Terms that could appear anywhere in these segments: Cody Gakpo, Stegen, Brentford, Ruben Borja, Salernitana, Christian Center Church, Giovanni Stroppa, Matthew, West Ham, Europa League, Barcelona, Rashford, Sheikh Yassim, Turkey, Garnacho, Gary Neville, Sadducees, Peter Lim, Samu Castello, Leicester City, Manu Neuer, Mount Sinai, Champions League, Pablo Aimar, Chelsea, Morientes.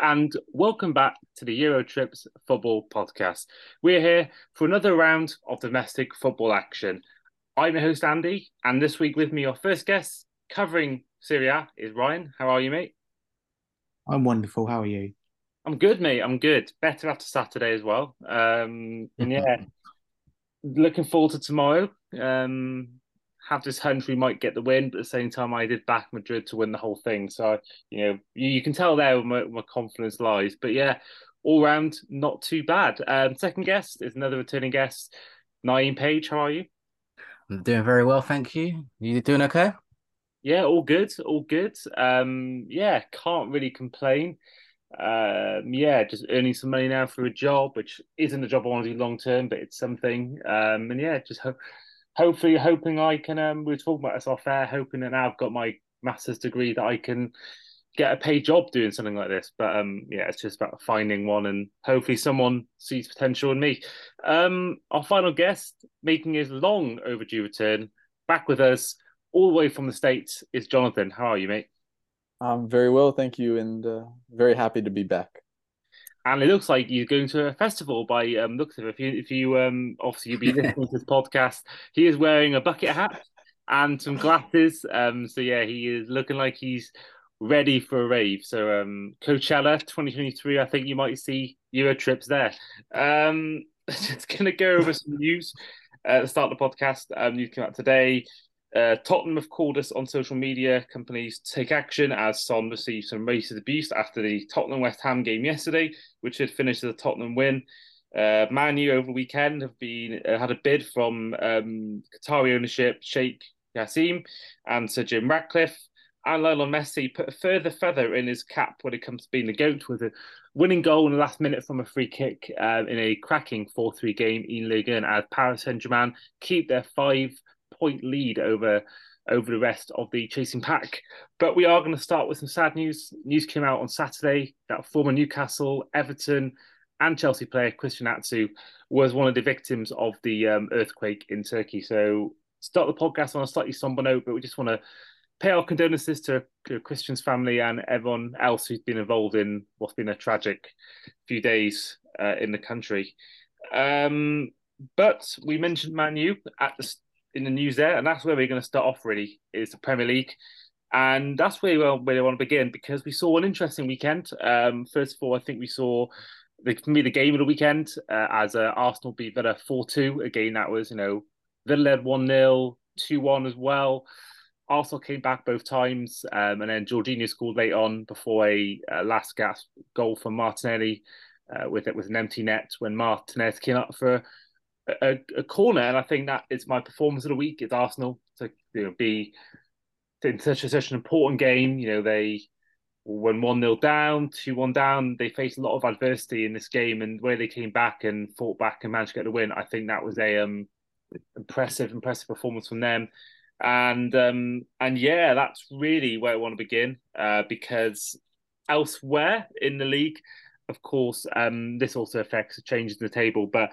and welcome back to the Eurotrips Football Podcast. We're here for another round of domestic football action. I'm your host, Andy, and this week with me, your first guest covering Serie A is Ryan. How are you, mate? I'm wonderful. How are you? I'm good, mate. I'm good. Better after Saturday as well. And yeah, looking forward to tomorrow. Have this hunch we might get the win, but at the same time I did back Madrid to win the whole thing, so you know you can tell there where my confidence lies. But yeah, all round not too bad. Second guest is another returning guest, Naeem Page. How are you? I'm doing very well, thank you. You doing okay? Yeah, all good, all good. Yeah, can't really complain. Yeah, just earning some money now for a job, which isn't a job I want to do long term, but it's something. And yeah, just hoping I can, we were talking about this off air, hoping that now I've got my master's degree that I can get a paid job doing something like this. But yeah, it's just about finding one and hopefully someone sees potential in me. Our final guest, making his long overdue return, back with us all the way from the States, is Jonathan. How are you, mate? I'm very well, thank you, and very happy to be back. And it looks like he's going to a festival by looks of it. If you obviously you'll be listening to this podcast. He is wearing a bucket hat and some glasses. So yeah, he is looking like he's ready for a rave. So Coachella 2023, I think you might see Eurotrips there. Just gonna go over some news to start the podcast. News came out today. Tottenham have called us on social media companies to take action as Son received some racist abuse after the Tottenham-West Ham game yesterday, which had finished as a Tottenham win. Manu over the weekend have been had a bid from Qatari ownership Sheikh Yassim and Sir Jim Ratcliffe. And Lionel Messi put a further feather in his cap when it comes to being the GOAT with a winning goal in the last minute from a free kick in a cracking 4-3 game in Ligue 1 as Paris Saint-Germain keep their 5-point lead over the rest of the chasing pack. But we are going to start with some sad news. News came out on Saturday that former Newcastle, Everton and Chelsea player Christian Atsu was one of the victims of the earthquake in Turkey. So start the podcast on a slightly somber note, but we just want to pay our condolences to Christian's family and everyone else who's been involved in what's been a tragic few days in the country. But we mentioned Man U at the in the news there, and that's where we're going to start off really, is the Premier League, and that's where we want to begin, because we saw an interesting weekend. First of all, I think we saw the game of the weekend as Arsenal beat Villa 4-2. Again, that was, you know, Villa led 1-0, 2-1 as well. Arsenal came back both times, and then Jorginho scored late on before a last gasp goal from Martinelli with an empty net when Martinelli came up for a corner. And I think that is my performance of the week. It's Arsenal to, you know, be in such an important game. You know, they went 1-0 down, 2-1 down. They faced a lot of adversity in this game, and where they came back and fought back and managed to get the win. I think that was a impressive performance from them. And yeah, that's really where I want to begin, because elsewhere in the league, of course, this also affects the changes in the table, but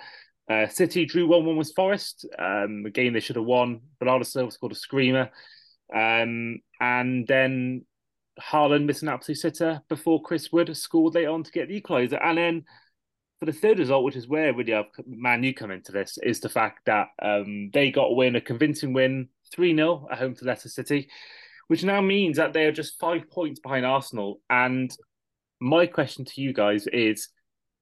City drew 1-1 with Forest. A game they should have won. Bernardo Silva scored a screamer. And then Haaland missed an absolute sitter before Chris Wood scored late on to get the equaliser. And then for the third result, which is where really Man U come into this, is the fact that they got a win, a convincing win, 3-0 at home to Leicester City, which now means that they are just 5 points behind Arsenal. And my question to you guys is,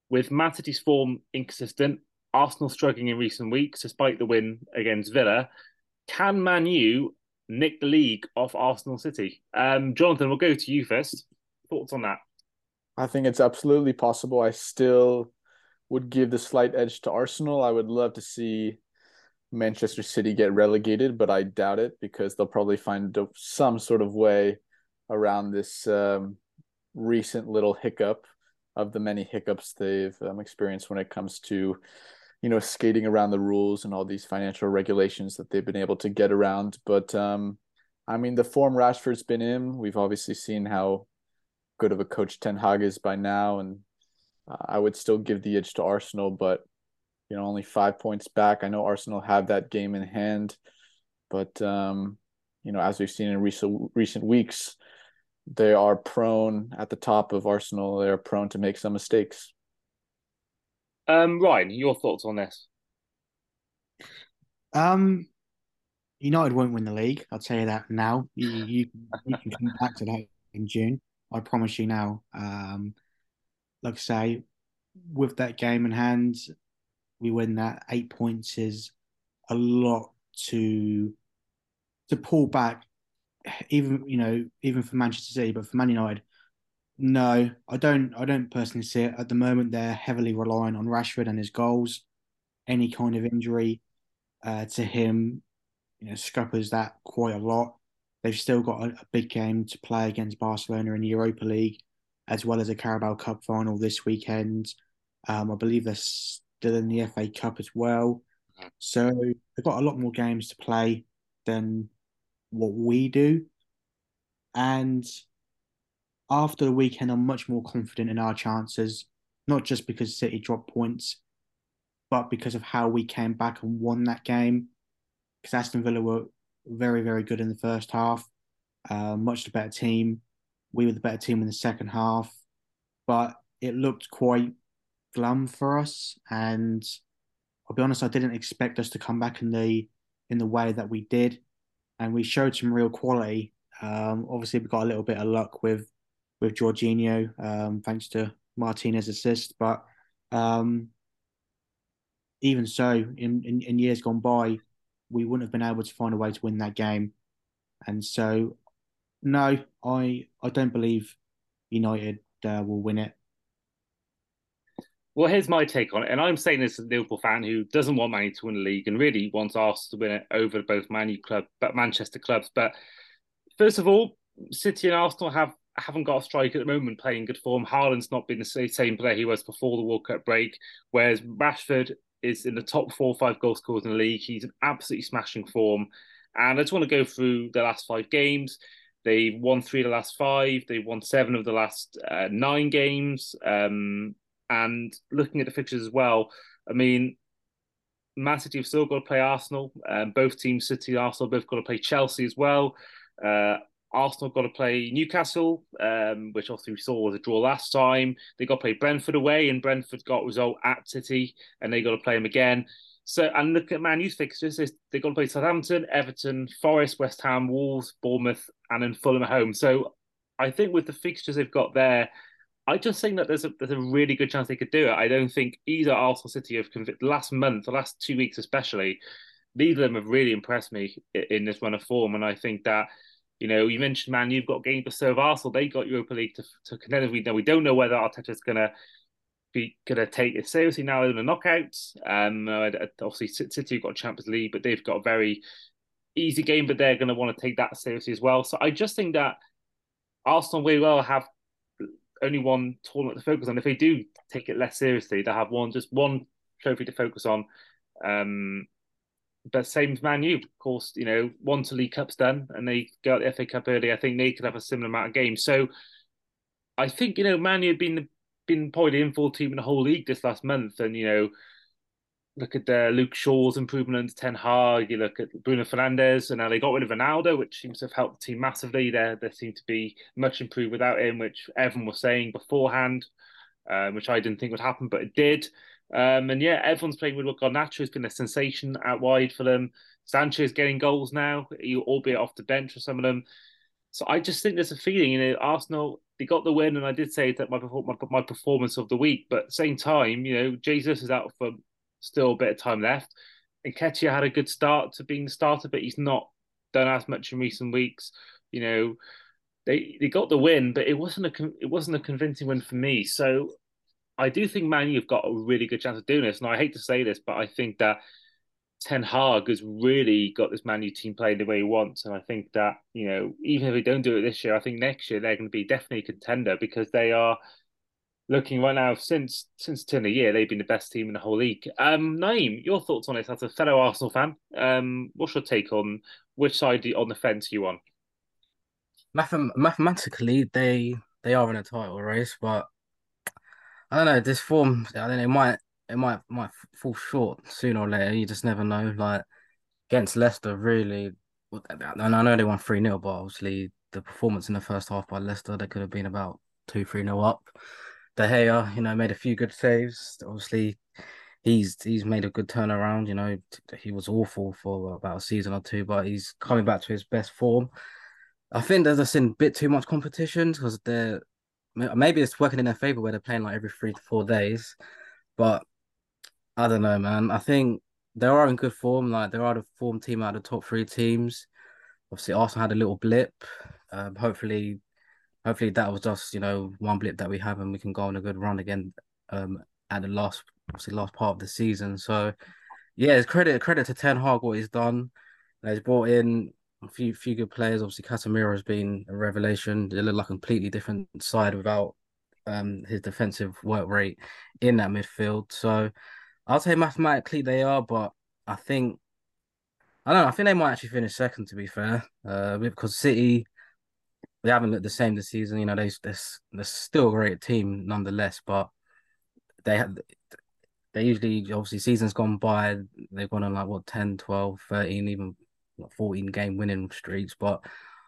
with Man City's form inconsistent, Arsenal struggling in recent weeks, despite the win against Villa, can Man U nick the league off Arsenal City? Jonathan, we'll go to you first. Thoughts on that? I think it's absolutely possible. I still would give the slight edge to Arsenal. I would love to see Manchester City get relegated, but I doubt it, because they'll probably find some sort of way around this recent little hiccup of the many hiccups they've experienced when it comes to, you know, skating around the rules and all these financial regulations that they've been able to get around. But, I mean, the form Rashford's been in, we've obviously seen how good of a coach Ten Hag is by now. And I would still give the edge to Arsenal, but, you know, only 5 points back. I know Arsenal have that game in hand, but, you know, as we've seen in recent weeks, They are prone at the top of Arsenal. They are prone to make some mistakes. Ryan, your thoughts on this? United won't win the league. I'll tell you that now. You can come back to that in June. I promise you now. Like I say, with that game in hand, we win that. 8 points is a lot to pull back. Even for Manchester City, but for Man United, no, I don't personally see it at the moment. They're heavily relying on Rashford and his goals. Any kind of injury to him, scuppers that quite a lot. They've still got a big game to play against Barcelona in the Europa League, as well as a Carabao Cup final this weekend. I believe they're still in the FA Cup as well. So they've got a lot more games to play than what we do. And after the weekend, I'm much more confident in our chances, not just because City dropped points, but because of how we came back and won that game. Because Aston Villa were very, very good in the first half, much the better team. We were the better team in the second half, but it looked quite glum for us. And I'll be honest, I didn't expect us to come back in the way that we did. And we showed some real quality. Obviously, we got a little bit of luck with Jorginho, thanks to Martinez's assist. But even so, in years gone by, we wouldn't have been able to find a way to win that game. And so, no, I don't believe United will win it. Well, here's my take on it. And I'm saying this as a Liverpool fan who doesn't want Man U to win the league and really wants Arsenal to win it over both Manchester clubs. But first of all, City and Arsenal haven't got a striker at the moment playing good form. Haaland's not been the same player he was before the World Cup break, whereas Rashford is in the top 4 or 5 goal scorers in the league. He's in absolutely smashing form. And I just want to go through the last 5 games. They've won 3 of the last 5. They've won 7 of the last 9 games. And looking at the fixtures as well, I mean, Man City have still got to play Arsenal. Both teams, City and Arsenal, both got to play Chelsea as well. Arsenal got to play Newcastle, which obviously we saw was a draw last time. They got to play Brentford away, and Brentford got a result at City, and they got to play them again. So, and look at Man U's fixtures. They've got to play Southampton, Everton, Forest, West Ham, Wolves, Bournemouth, and then Fulham at home. So I think with the fixtures they've got there, I just think that there's a really good chance they could do it. I don't think either Arsenal City have convinced last month, the last 2 weeks especially, neither of them have really impressed me in this run of form. And I think that, you mentioned, man, you've got games to serve Arsenal. They got Europa League to contend with. Now, we don't know whether Arteta's going to take it seriously now in the knockouts. Obviously, City have got Champions League, but they've got a very easy game, but they're going to want to take that seriously as well. So I just think that Arsenal will have only one tournament to focus on. If they do take it less seriously, they'll have one trophy to focus on. But same as Man U, of course, once the League Cup's done and they go out the FA Cup early, I think they could have a similar amount of games. So I think, Man U have been probably the in-fall team in the whole league this last month. And, look at Luke Shaw's improvement under Ten Hag. You look at Bruno Fernandes, and now they got rid of Ronaldo, which seems to have helped the team massively. They seem to be much improved without him, which everyone was saying beforehand, which I didn't think would happen, but it did. Everyone's playing with Garnacho, who's been a sensation out wide for them. Sancho is getting goals now, albeit off the bench for some of them. So I just think there's a feeling, Arsenal, they got the win, and I did say that my performance of the week, but at the same time, Jesus is out for still a bit of time left. And Nketiah had a good start to being the starter, but he's not done as much in recent weeks. They got the win, but it wasn't a convincing win for me. So I do think Man U have got a really good chance of doing this. And I hate to say this, but I think that Ten Hag has really got this Man U team playing the way he wants. And I think that, even if they don't do it this year, I think next year they're going to be definitely a contender, because they are looking right now, since turn of the year, they've been the best team in the whole league. Naeem, your thoughts on this as a fellow Arsenal fan? What's your take on which side on the fence you on? Mathematically, they are in a title race, but I don't know. This form, I don't know. It might fall short sooner or later. You just never know. Like against Leicester, really, and I know they won 3-0, but obviously the performance in the first half by Leicester, they could have been about 2-3-0 up. De Gea, made a few good saves. Obviously, he's made a good turnaround. He was awful for about a season or two, but he's coming back to his best form. I think there's just been a bit too much competition because maybe it's working in their favour where they're playing like every 3 to 4 days. But I don't know, man. I think they are in good form. Like, they are the form team out of the top three teams. Obviously, Arsenal had a little blip. Hopefully that was just, one blip that we have and we can go on a good run again at the last part of the season. So, yeah, it's credit to Ten Hag what he's done. He's brought in a few good players. Obviously, Casemiro has been a revelation. They look like a completely different side without his defensive work rate in that midfield. So, I'll say mathematically they are, but I think they might actually finish second, to be fair, because City, they haven't looked the same this season. They're still a great team nonetheless, but they usually, obviously, season's gone by, they've gone on 10, 12, 13, even 14 game winning streaks. But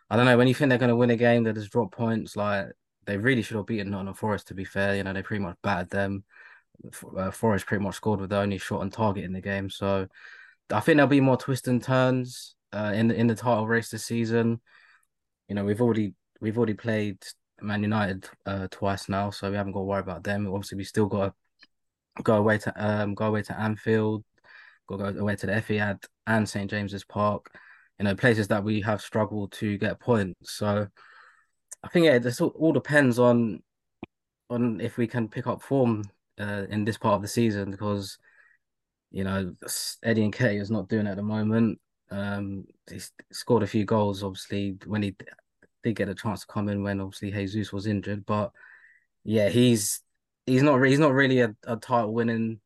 I don't know, when you think they're going to win a game, they just drop points. They really should have beaten Nottingham Forest, to be fair. They pretty much battered them. Forest pretty much scored with the only shot on target in the game, so I think there'll be more twists and turns in the title race this season. We've already played Man United twice now, so we haven't got to worry about them. Obviously, we still got to go away to Anfield, got to go away to the Etihad and St James's Park. Places that we have struggled to get points. So I think this all depends on if we can pick up form in this part of the season, because Eddie and Nketiah is not doing it at the moment. He scored a few goals, obviously, when he did get a chance to come in when obviously Jesus was injured. But yeah, he's not really a title winning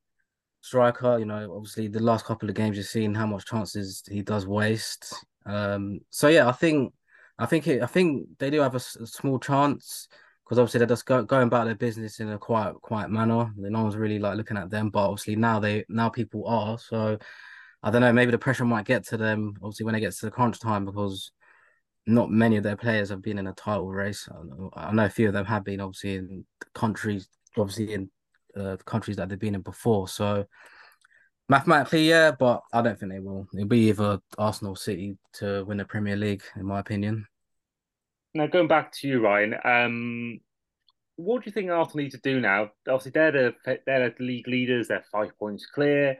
striker. Obviously the last couple of games you've seen how much chances he does waste. So yeah, I think they do have a small chance. Because obviously they're just going about their business in a quiet manner. No one's really looking at them, but obviously now people are. So I don't know. Maybe the pressure might get to them. Obviously when it gets to the crunch time, because not many of their players have been in a title race. I know a few of them have been obviously in countries, that they've been in before. So mathematically, yeah, but I don't think they will. It'll be either Arsenal or City to win the Premier League, in my opinion. Now, going back to you, Ryan, what do you think Arsenal need to do now? Obviously, they're the league leaders. They're 5 points clear.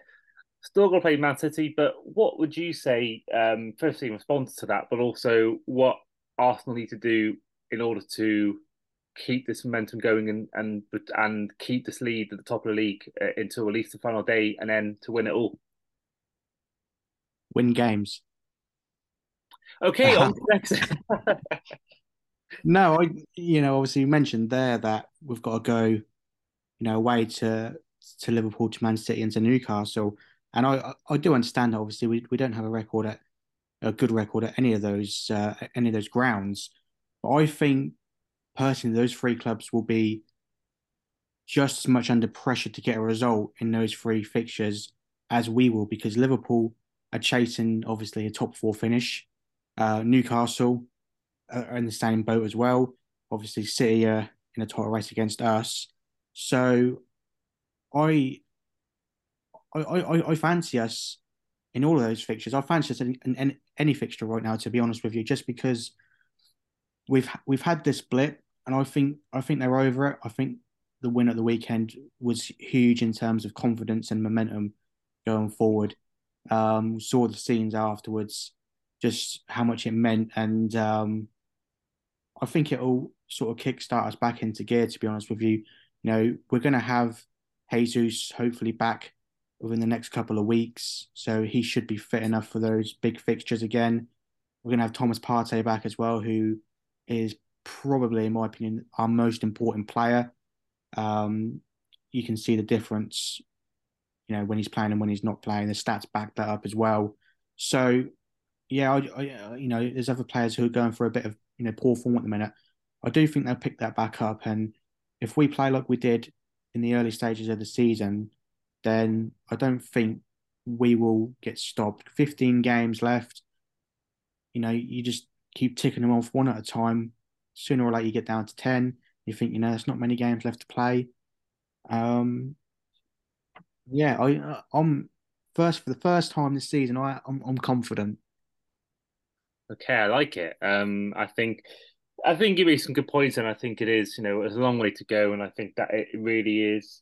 Still got to play Man City, but what would you say, firstly, in response to that, but also what Arsenal need to do in order to keep this momentum going and keep this lead at the top of the league until at least the final day and then to win it all? Win games. Okay, on Brexit. No, obviously you mentioned there that we've got to go, away to Liverpool, to Man City and to Newcastle. And I do understand that obviously we don't have a good record at any of those grounds. But I think personally those three clubs will be just as much under pressure to get a result in those three fixtures as we will, because Liverpool are chasing obviously a top four finish. Newcastle are in the same boat as well. Obviously, City are in a title race against us. So, I fancy us in all of those fixtures. I fancy us in any fixture right now, to be honest with you, just because we've had this blip, and I think they're over it. I think the win at the weekend was huge in terms of confidence and momentum going forward. Saw the scenes afterwards, just how much it meant. And I think it will sort of kickstart us back into gear, to be honest with you. We're going to have Jesus hopefully back within the next couple of weeks. So he should be fit enough for those big fixtures again. We're going to have Thomas Partey back as well, who is probably, in my opinion, our most important player. You can see the difference, when he's playing and when he's not playing. The stats back that up as well. So, yeah, there's other players who are going for a bit of poor form at the minute. I do think they'll pick that back up, and if we play like we did in the early stages of the season, then I don't think we will get stopped. 15 games left. You just keep ticking them off one at a time. Sooner or later, you get down to 10. You think, there's not many games left to play. I'm first for the first time this season. I'm confident. Okay, I like it. I think you made some good points, and I think it is, it's a long way to go, and I think that it really is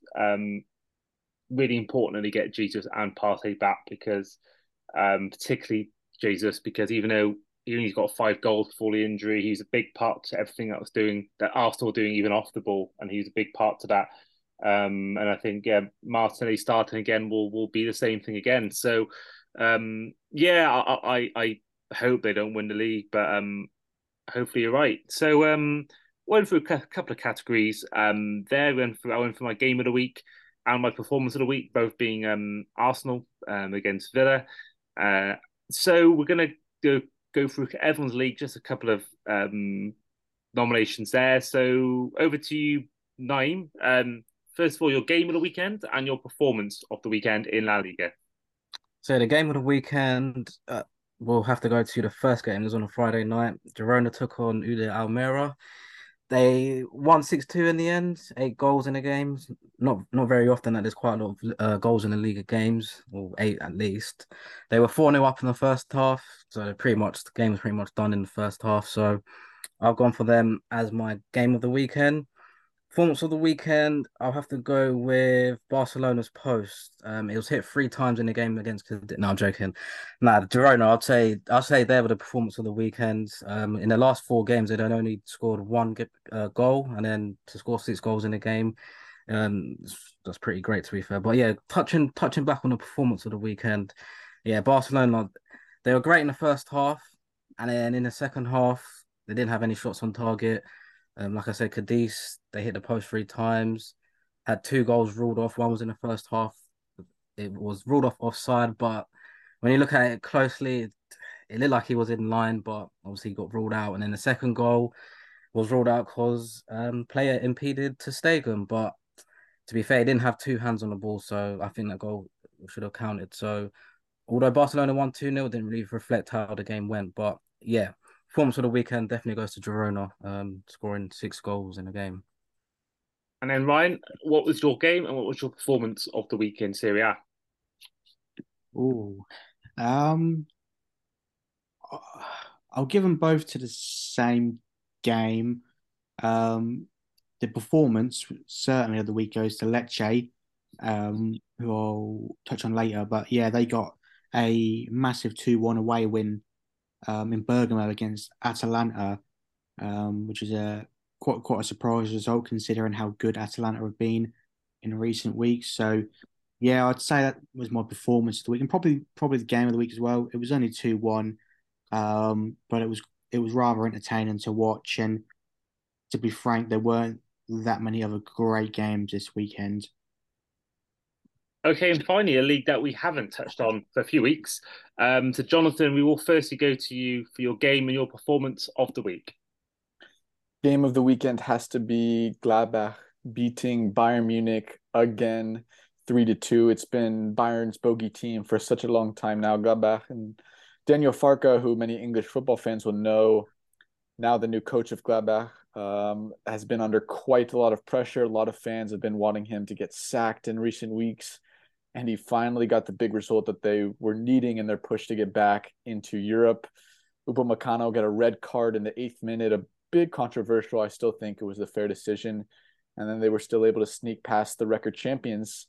really important that you get Jesus and Partey back, because particularly Jesus, because even though he's got 5 goals before the injury, he's a big part to everything that Arsenal were doing, even off the ball, and he was a big part to that. And I think Martinelli starting again will be the same thing again. So I hope they don't win the league, but hopefully you're right. So went through a couple of categories. I went for my game of the week and my performance of the week, both being Arsenal against Villa. So we're going to go through everyone's league, just a couple of nominations there. So over to you, Naeem. First of all, your game of the weekend and your performance of the weekend in La Liga. So the game of the weekend, we'll have to go to the first game. It was on a Friday night. Girona took on Almería. They won 6-2 in the end, 8 goals in the games. Not very often that there's quite a lot of goals in the league of games, or 8 at least. They were 4-0 up in the first half, so the game was pretty much done in the first half. So I've gone for them as my game of the weekend. Performance of the weekend, I'll have to go with Barcelona's post. It was hit 3 times in the game against Cadiz. No, I'm joking. Girona, I'll say they were the performance of the weekend. In the last 4 games, they'd only scored 1 goal, and then to score 6 goals in a game, that's pretty great, to be fair. But yeah, touching back on the performance of the weekend, yeah, Barcelona, they were great in the first half, and then in the second half, they didn't have any shots on target. Like I said, Cadiz, they hit the post 3 times, had 2 goals ruled off. One was in the first half. It was ruled off offside, but when you look at it closely, it looked like he was in line, but obviously he got ruled out. And then the second goal was ruled out because player impeded to Stegen. But to be fair, he didn't have 2 hands on the ball, so I think that goal should have counted. So although Barcelona won 2-0, didn't really reflect how the game went. But yeah, performance of the weekend definitely goes to Girona, scoring 6 goals in a game. And then, Ryan, what was your game and what was your performance of the weekend, Serie A? I'll give them both to the same game. The performance, certainly, of the week goes to Lecce, who I'll touch on later. But yeah, they got a massive 2-1 away win in Bergamo against Atalanta, which is a quite a surprise result considering how good Atalanta have been in recent weeks. So yeah, I'd say that was my performance of the week, and probably the game of the week as well. It was only 2-1, but it was rather entertaining to watch. And to be frank, there weren't that many other great games this weekend. Okay, and finally, a league that we haven't touched on for a few weeks. So, Jonathan, we will firstly go to you for your game and your performance of the week. Game of the weekend has to be Gladbach beating Bayern Munich again, 3-2. It's been Bayern's bogey team for such a long time now, Gladbach. And Daniel Farke, who many English football fans will know, now the new coach of Gladbach, has been under quite a lot of pressure. A lot of fans have been wanting him to get sacked in recent weeks. And he finally got the big result that they were needing in their push to get back into Europe. Upamecano got a red card in the 8th minute, a big controversial. I still think it was the fair decision. And then they were still able to sneak past the record champions,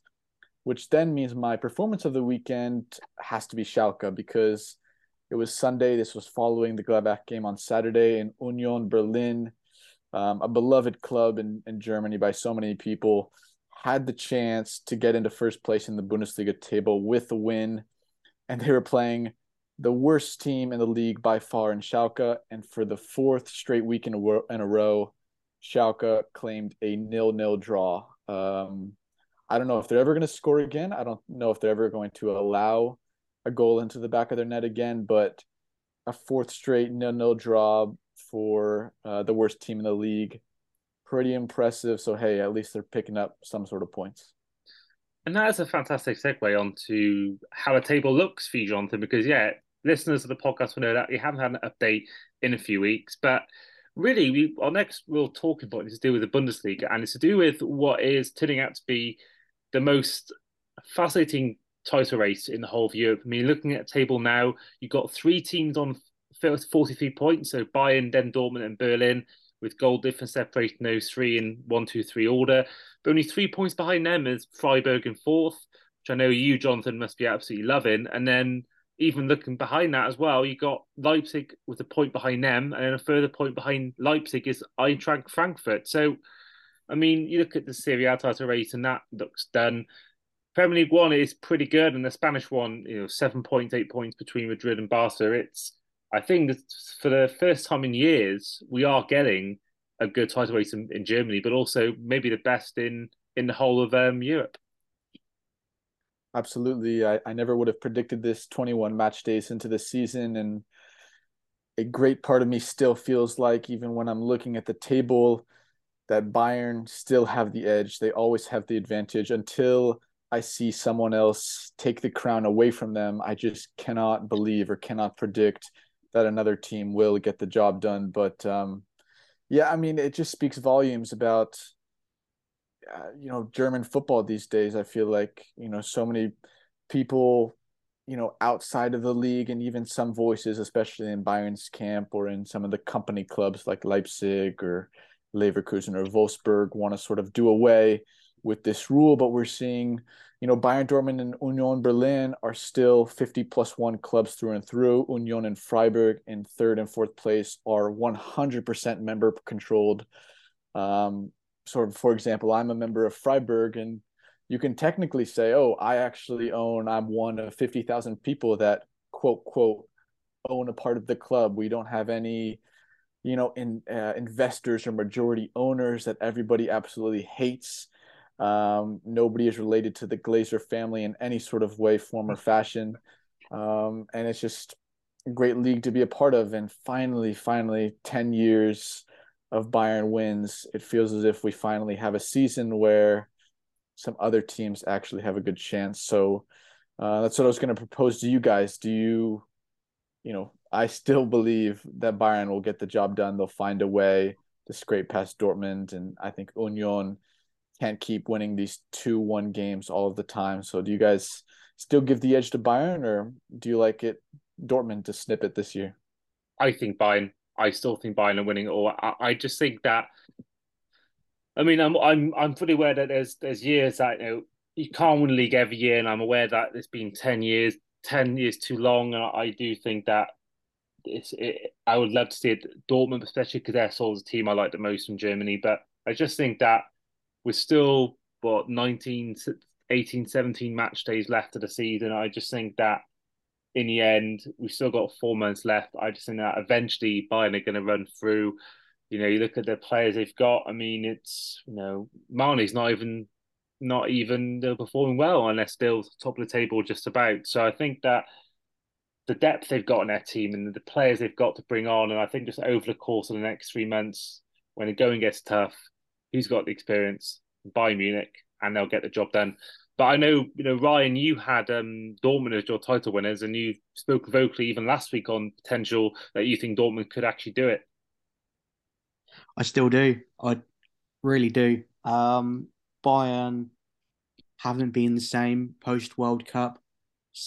which then means my performance of the weekend has to be Schalke, because it was Sunday. This was following the Gladbach game on Saturday in Union Berlin, a beloved club in Germany by so many people. Had the chance to get into first place in the Bundesliga table with a win, and they were playing the worst team in the league by far in Schalke, and for the 4th straight week in a row, Schalke claimed a 0-0 draw. I don't know if they're ever going to score again. I don't know if they're ever going to allow a goal into the back of their net again, but a 4th straight 0-0 draw for the worst team in the league. Pretty impressive. So, hey, at least they're picking up some sort of points. And that is a fantastic segue onto how a table looks for you, Jonathan, because, yeah, listeners of the podcast will know that we haven't had an update in a few weeks. But really, our next real talking point is to do with the Bundesliga, and it's to do with what is turning out to be the most fascinating title race in the whole of Europe. I mean, looking at the table now, you've got three teams on 43 points, so Bayern, then Dortmund and Berlin, with goal difference separating those three in 1, 2, 3 order. But only 3 points behind them is Freiburg in fourth, which I know you, Jonathan, must be absolutely loving. And then even looking behind that as well, you got Leipzig with a point behind them, and then a further point behind Leipzig is Eintracht Frankfurt. So, I mean, you look at the Serie A title race and that looks done. Premier League 1 is pretty good, and the Spanish one, 7 points, 8 points between Madrid and Barca. I think that for the first time in years, we are getting a good title race in Germany, but also maybe the best in the whole of Europe. Absolutely. I never would have predicted this 21 match days into the season. And a great part of me still feels like, even when I'm looking at the table, that Bayern still have the edge. They always have the advantage until I see someone else take the crown away from them. I just cannot believe or cannot predict that another team will get the job done. But yeah, I mean, it just speaks volumes about, German football these days. I feel like, so many people, outside of the league, and even some voices, especially in Bayern's camp or in some of the company clubs like Leipzig or Leverkusen or Wolfsburg, want to sort of do away with this rule. But we're seeing, Bayern, Dortmund and Union Berlin are still 50+1 clubs through and through. Union and Freiburg in third and fourth place are 100% member controlled. So, for example, I'm a member of Freiburg, and you can technically say, oh, I'm one of 50,000 people that, quote, quote, own a part of the club. We don't have any, investors or majority owners that everybody absolutely hates. Nobody is related to the Glazer family in any sort of way, form, or fashion. And it's just a great league to be a part of. And finally, 10 years of Bayern wins, it feels as if we finally have a season where some other teams actually have a good chance. So that's what I was going to propose to you guys. I still believe that Bayern will get the job done. They'll find a way to scrape past Dortmund. And I think Union can't keep winning these 2-1 games all of the time. So do you guys still give the edge to Bayern, or do you like it Dortmund to snip it this year? I still think Bayern are winning it all. I just think that, I'm fully aware that there's years that you can't win the league every year, and I'm aware that it's been 10 years too long, and I do think that I would love to see it Dortmund, especially because they're sort of the team I like the most from Germany. But I just think that we're still, 17 match days left of the season. I just think that in the end, we've still got 4 months left. I just think that eventually Bayern are going to run through. You look at the players they've got. I mean, it's, Manu's not even performing well, and they're still top of the table just about. So I think that the depth they've got in their team and the players they've got to bring on, and I think just over the course of the next 3 months, when the going gets tough, who's got the experience? Bayern Munich, and they'll get the job done. But I know, Ryan, you had Dortmund as your title winners, and you spoke vocally even last week on potential that you think Dortmund could actually do it. I still do. I really do. Bayern haven't been the same post-World Cup.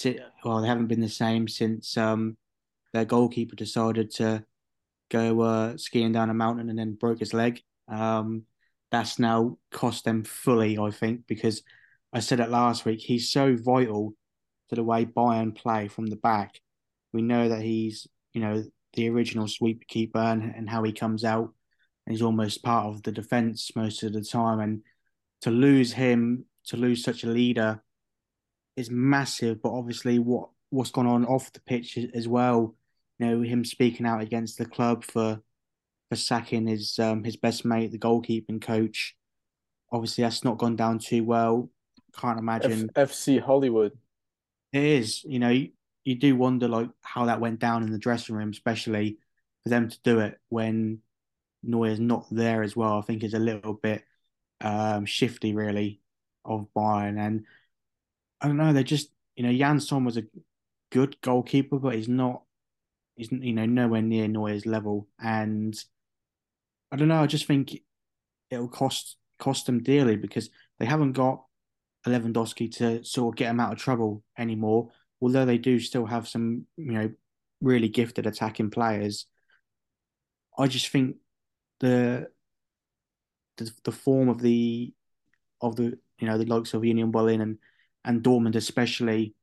They haven't been the same since their goalkeeper decided to go skiing down a mountain and then broke his leg. That's now cost them fully, I think, because I said it last week, he's so vital to the way Bayern play from the back. We know that he's, the original sweep keeper and how he comes out. And he's almost part of the defence most of the time. And to lose him, to lose such a leader is massive. But obviously what's gone on off the pitch as well, him speaking out against the club for sacking his best mate, the goalkeeping coach. Obviously, that's not gone down too well. Can't imagine. FC Hollywood. It is. You do wonder how that went down in the dressing room, especially for them to do it when Neuer's not there as well. I think is a little bit shifty, really, of Bayern. And I don't know, they just Jan Son was a good goalkeeper, but he's nowhere near Neuer's level. And I don't know, I just think it'll cost them dearly because they haven't got Lewandowski to sort of get them out of trouble anymore. Although they do still have some, really gifted attacking players. I just think the form of the likes of Union Berlin and Dortmund especially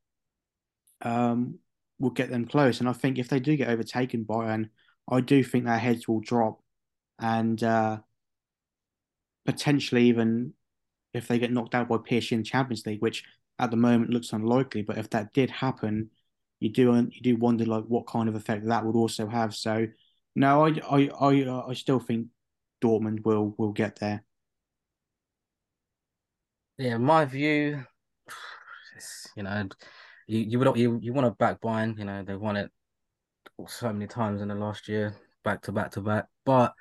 will get them close. And I think if they do get overtaken by Bayern, I do think their heads will drop, and potentially even if they get knocked out by PSG in the Champions League, which at the moment looks unlikely, but if that did happen, you do wonder what kind of effect that would also have. So no, I still think Dortmund will get there. Yeah, my view, you want to back Bayern. They won it so many times in the last year, back to back. But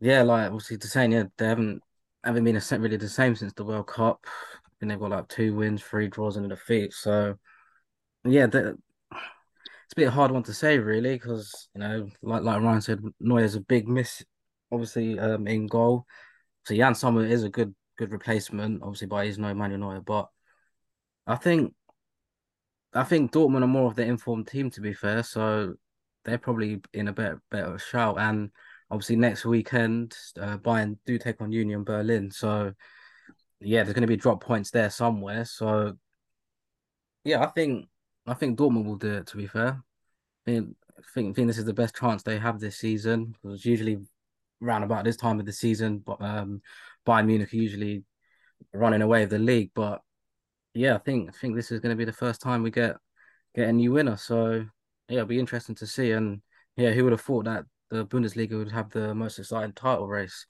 yeah, like obviously the same. Yeah, they haven't been really the same since the World Cup. And they've got like 2 wins, 3 draws, and a defeat. So yeah, it's a bit hard one to say really, because like Ryan said, Neuer's a big miss, obviously in goal. So Jan Sommer is a good replacement, obviously, but he's no Manu Neuer. But I think Dortmund are more of the informed team, to be fair. So they're probably in a better shout. And obviously next weekend, Bayern do take on Union Berlin. So yeah, there's going to be drop points there somewhere. So yeah, I think Dortmund will do it, to be fair. I think this is the best chance they have this season. Because usually round about this time of the season, but Bayern Munich are usually running away with the league, but yeah, I think this is going to be the first time we get a new winner. So yeah, it'll be interesting to see. And yeah, who would have thought that the Bundesliga would have the most exciting title race?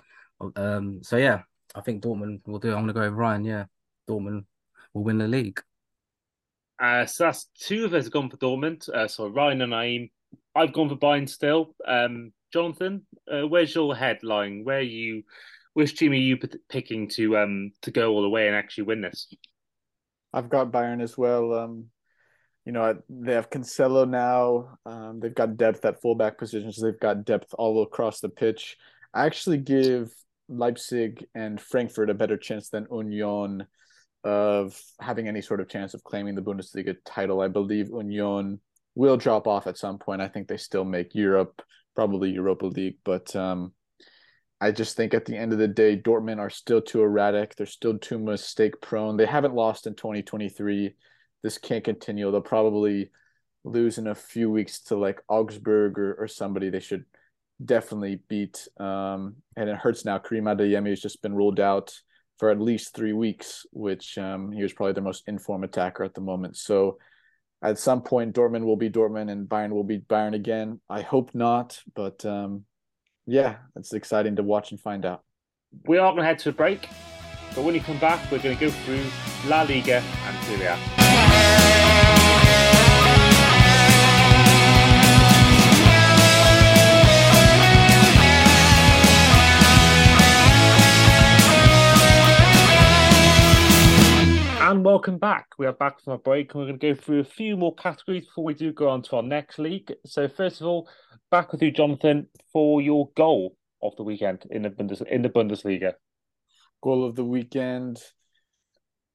So yeah, I think Dortmund will do it. I'm going to go with Ryan. Yeah, Dortmund will win the league. So that's 2 of us gone for Dortmund. So Ryan and Naeem. I've gone for Bayern still. Jonathan, where's your head lying? Which team are you picking to go all the way and actually win this? I've got Bayern as well. They have Cancelo now. They've got depth at fullback positions. So they've got depth all across the pitch. I actually give Leipzig and Frankfurt a better chance than Union of having any sort of chance of claiming the Bundesliga title. I believe Union will drop off at some point. I think they still make Europe, probably Europa League, but I just think at the end of the day, Dortmund are still too erratic. They're still too mistake-prone. They haven't lost in 2023. This can't continue. They'll probably lose in a few weeks to like Augsburg or somebody they should definitely beat. And it hurts now. Karim Adeyemi has just been ruled out for at least 3 weeks, which he was probably their most in-form attacker at the moment. So at some point, Dortmund will be Dortmund and Bayern will be Bayern again. I hope not, but... yeah, it's exciting to watch and find out. We are going to head to a break, but when you come back, we're going to go through La Liga and Serie A. And welcome back. We are back from our break, and we're going to go through a few more categories before we do go on to our next league. So first of all, back with you, Jonathan, for your goal of the weekend in the Bundesliga. Goal of the weekend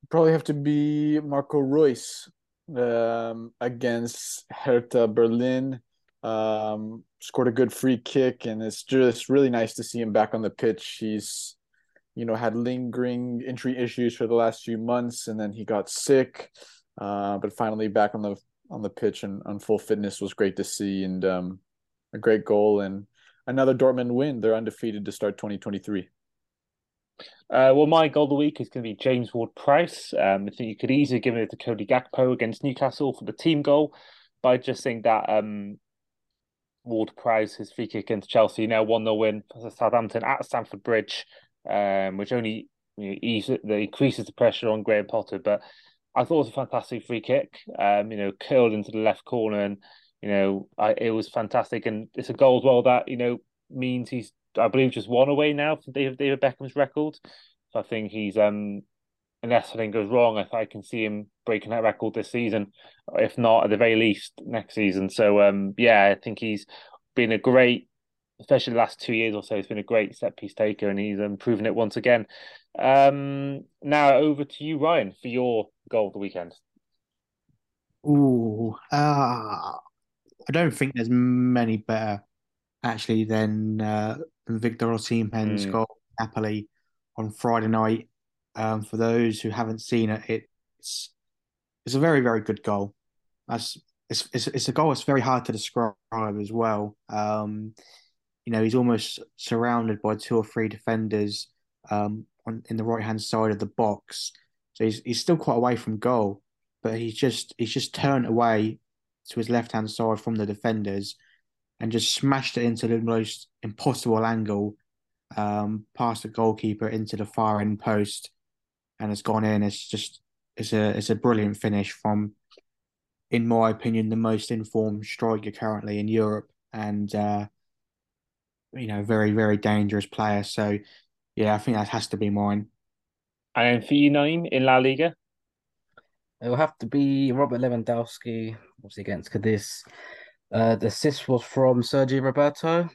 probably have to be Marco Reus against Hertha Berlin. Scored a good free kick, and it's just really nice to see him back on the pitch. He's had lingering injury issues for the last few months, and then he got sick, but finally back on the pitch and on full fitness was great to see. And a great goal and another Dortmund win. They're undefeated to start 2023. Well, my goal of the week is going to be James Ward-Prowse. I think you could easily give it to Cody Gakpo against Newcastle for the team goal. But I just think that Ward-Prowse, his free kick against Chelsea, now 1-0 win for Southampton at Stamford Bridge, which only increases the pressure on Graham Potter. But I thought it was a fantastic free kick, curled into the left corner, and it was fantastic, and it's a goal as well that means he's, I believe, just 1 away now from David Beckham's record. So I think he's unless something goes wrong, I can see him breaking that record this season, if not at the very least next season. So I think he's been a great, especially the last 2 years or so, he's been a great set piece taker, and he's proven it once again. Now over to you, Ryan, for your goal of the weekend. I don't think there's many better actually than Victor Osimhen's goal Napoli on Friday night. For those who haven't seen it, it's a very, very good goal. It's a goal that's very hard to describe as well. He's almost surrounded by two or three defenders in the right hand side of the box, so he's still quite away from goal, but he's just turned away to his left hand side from the defenders and just smashed it into the most impossible angle, past the goalkeeper into the far end post, and it's gone in. It's a brilliant finish from, in my opinion, the most informed striker currently in Europe, and very, very dangerous player. So yeah, I think that has to be mine. And for you, Naeem, in La Liga? It will have to be Robert Lewandowski, obviously against Cadiz. The assist was from Sergio Roberto.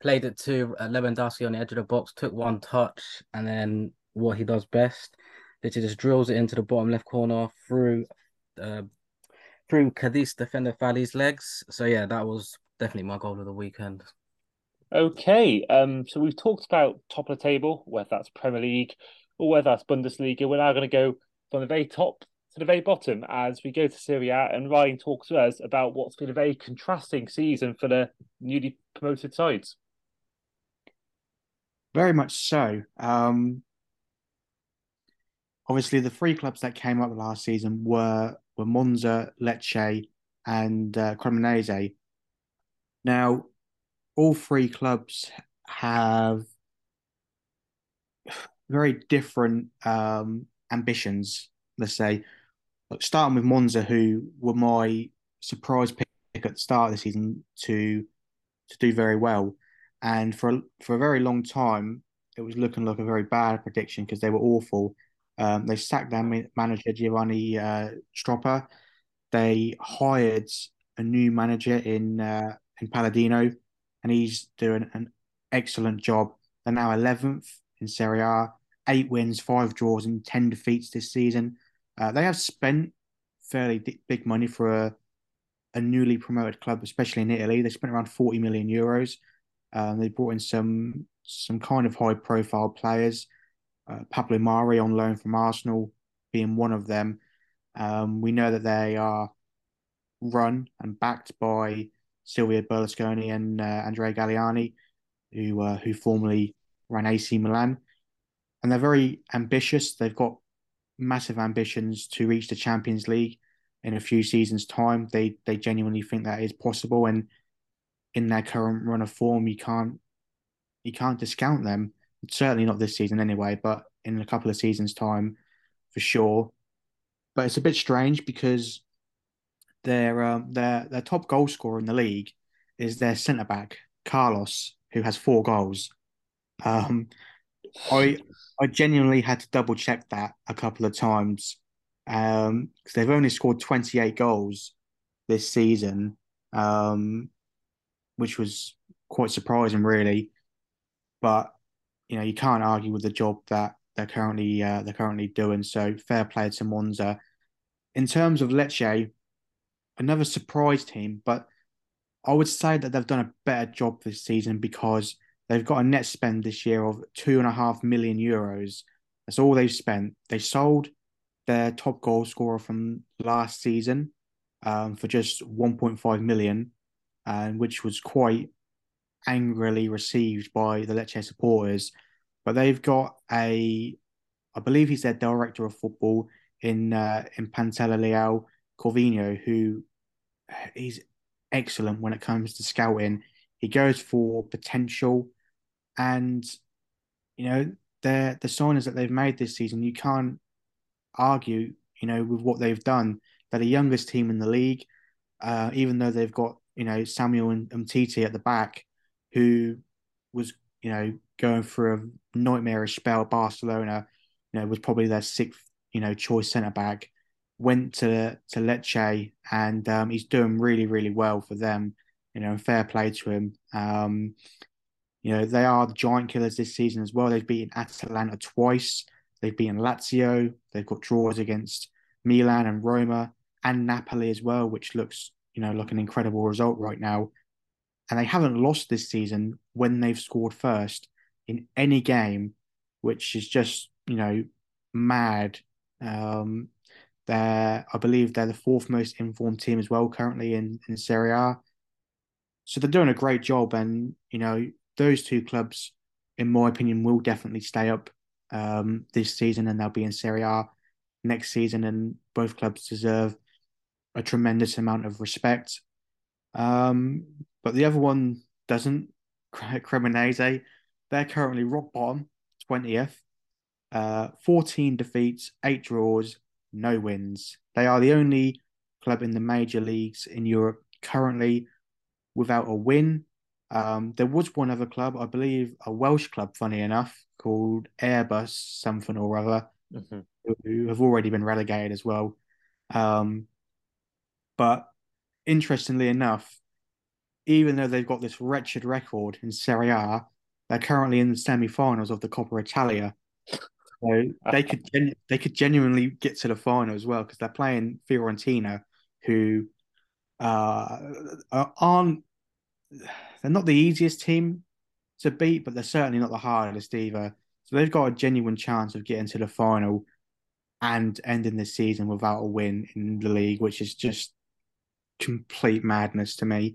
Played it to Lewandowski on the edge of the box, took one touch, and then what he does best, which is just drills it into the bottom left corner through Cadiz defender Fadi's legs. So yeah, that was definitely my goal of the weekend. Okay, so we've talked about top of the table, whether that's Premier League or whether that's Bundesliga. We're now going to go from the very top to the very bottom as we go to Serie A, and Ryan talks to us about what's been a very contrasting season for the newly promoted sides. Very much so. Obviously, the three clubs that came up last season were Monza, Lecce and Cremonese. Now, all three clubs have very different ambitions, let's say. Look, starting with Monza, who were my surprise pick at the start of the season to do very well. And for a very long time, it was looking like a very bad prediction because they were awful. They sacked their manager, Giovanni Stroppa. They hired a new manager in Palladino, and he's doing an excellent job. They're now 11th in Serie A, 8 wins, 5 draws and 10 defeats this season. They have spent fairly big money for a newly promoted club, especially in Italy. They spent around 40 million euros. They brought in some kind of high-profile players. Pablo Mari on loan from Arsenal being one of them. We know that they are run and backed by Silvio Berlusconi and Andrea Galliani, who formerly ran AC Milan. And they're very ambitious. They've got massive ambitions to reach the Champions League in a few seasons' time. They genuinely think that is possible, and in their current run of form, you can't discount them. Certainly not this season anyway, but in a couple of seasons' time for sure. But it's a bit strange because their top goal scorer in the league is their centre-back, Carlos, who has 4 goals. I genuinely had to double-check that a couple of times because they've only scored 28 goals this season, which was quite surprising, really. But, you can't argue with the job that they're currently doing, so fair play to Monza. In terms of Lecce, another surprise team, but I would say that they've done a better job this season because they've got a net spend this year of €2.5 million. That's all they've spent. They sold their top goal scorer from last season for just 1.5 million, which was quite angrily received by the Lecce supporters. But they've got I believe he's their director of football in Pantella Leal, Corvino, who he's excellent when it comes to scouting. He goes for potential, and the signings that they've made this season, you can't argue with what they've done. They're the youngest team in the league, even though they've got Samuel Umtiti at the back, who was going through a nightmarish spell at Barcelona. Was probably their sixth you know, choice centre back. Went to Lecce, and he's doing really, really well for them. You know, fair play to him. You know, they are the giant killers this season as well. They've beaten Atalanta twice. They've beaten Lazio. They've got draws against Milan and Roma and Napoli as well, which looks, you know, like an incredible result right now. And they haven't lost this season when they've scored first in any game, which is just, you know, mad. I believe they're the fourth most informed team as well currently in Serie A. So they're doing a great job, and, you know, those two clubs, in my opinion, will definitely stay up this season, and they'll be in Serie A next season, and both clubs deserve a tremendous amount of respect. But the other one doesn't. Cremonese, they're currently rock bottom, 20th. 14 defeats, 8 draws, no wins. They are the only club in the major leagues in Europe currently without a win. There was one other club, I believe a Welsh club, funny enough, called Airbus something or other, who have already been relegated as well. But interestingly enough, even though they've got this wretched record in Serie A, they're currently in the semi-finals of the Coppa Italia. So they could genuinely get to the final as well, because they're playing Fiorentina, who they're not the easiest team to beat, but they're certainly not the hardest either. So they've got a genuine chance of getting to the final and ending this season without a win in the league, which is just complete madness to me.